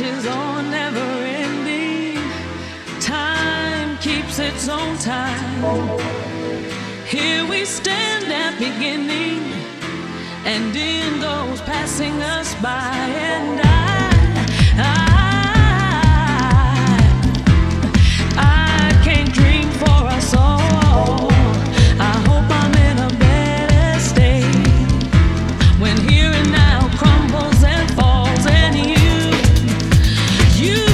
marches on never ending. Time keeps its own time. Here we stand at beginning and in those passing us by. And I can't dream for us all. I hope I'm in a better state when here and now crumbles and falls. And you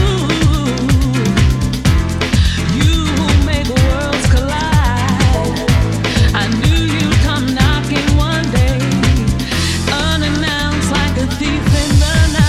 who make worlds collide. I knew you'd come knocking one day, unannounced like a thief in the night.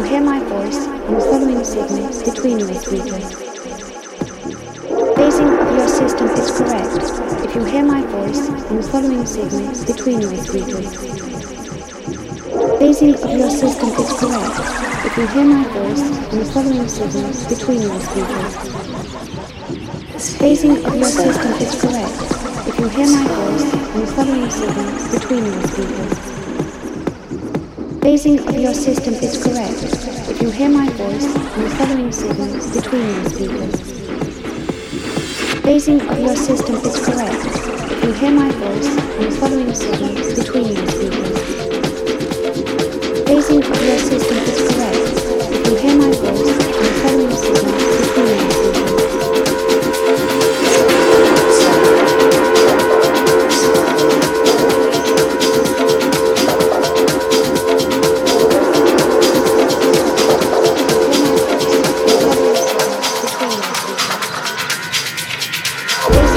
you hear my voice in the following segment between readers. Phasing of your system is correct if you hear my voice in the following segment between readers. Phasing of your system is correct if you hear my voice in the following segment between readers. Phasing of your system is correct if you hear my voice in the following segment between readers. Phasing of your system is correct if you hear my voice in the following segments between your speakers. Phasing of your system is correct if you hear my voice in the following segments between your speakers. Phasing of your system is correct if you hear my voice in the following segments between your speakers. Thank you.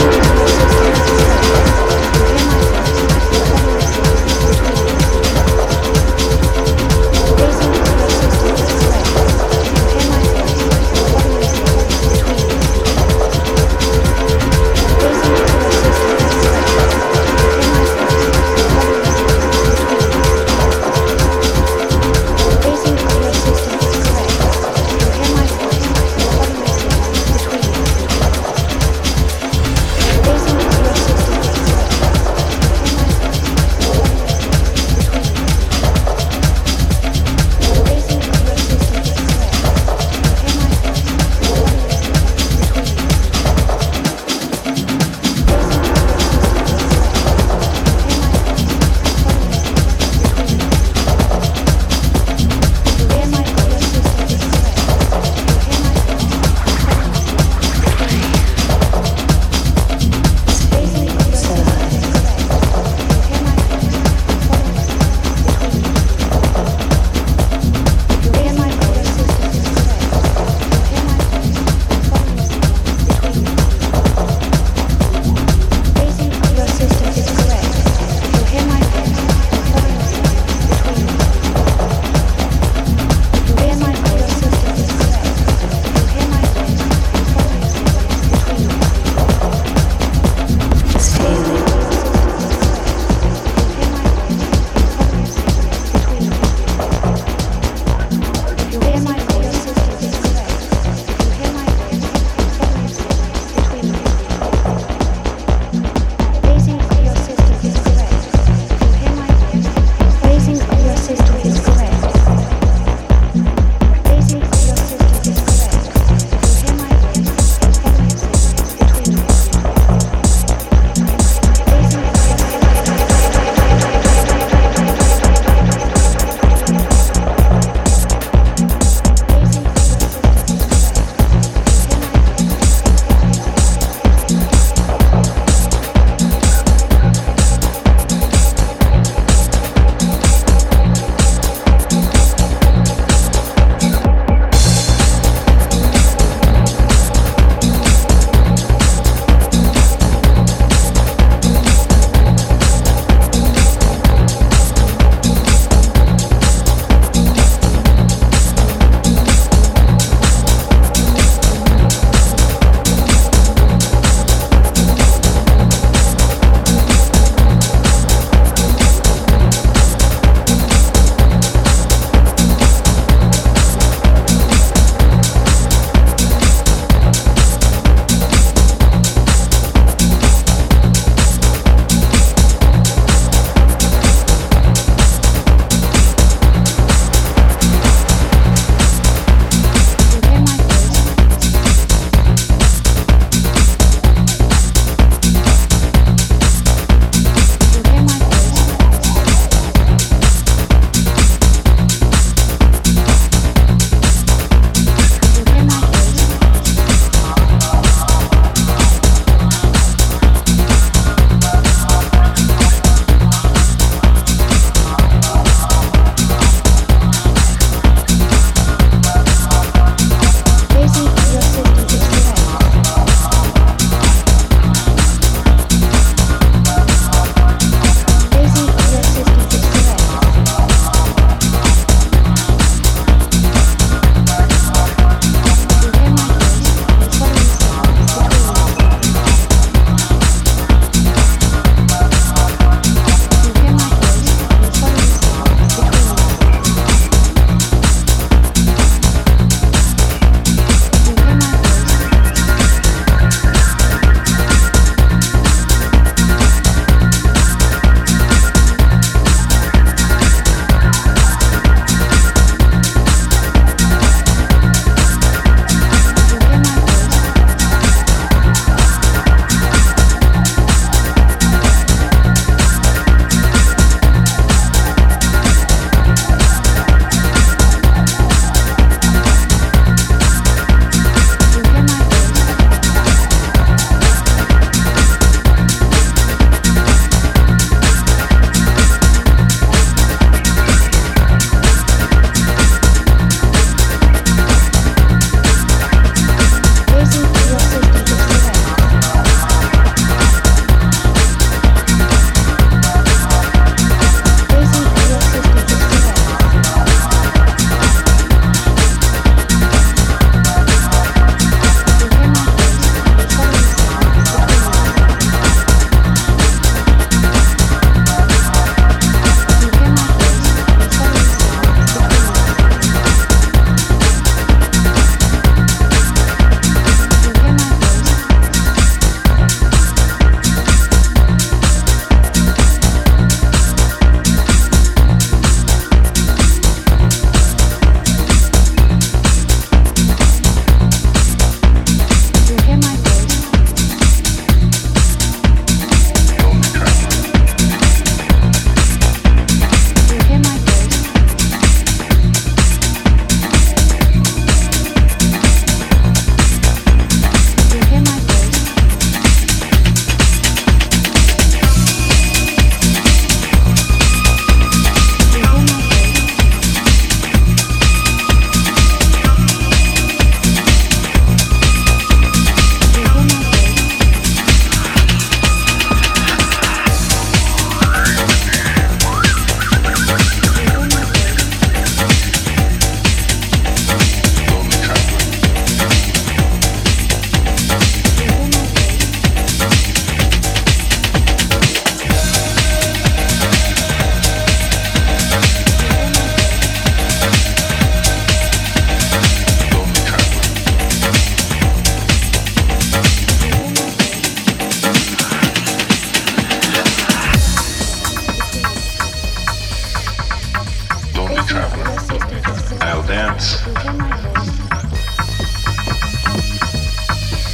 dance.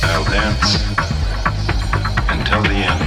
I'll dance until the end.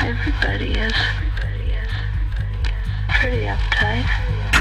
Everybody is pretty uptight.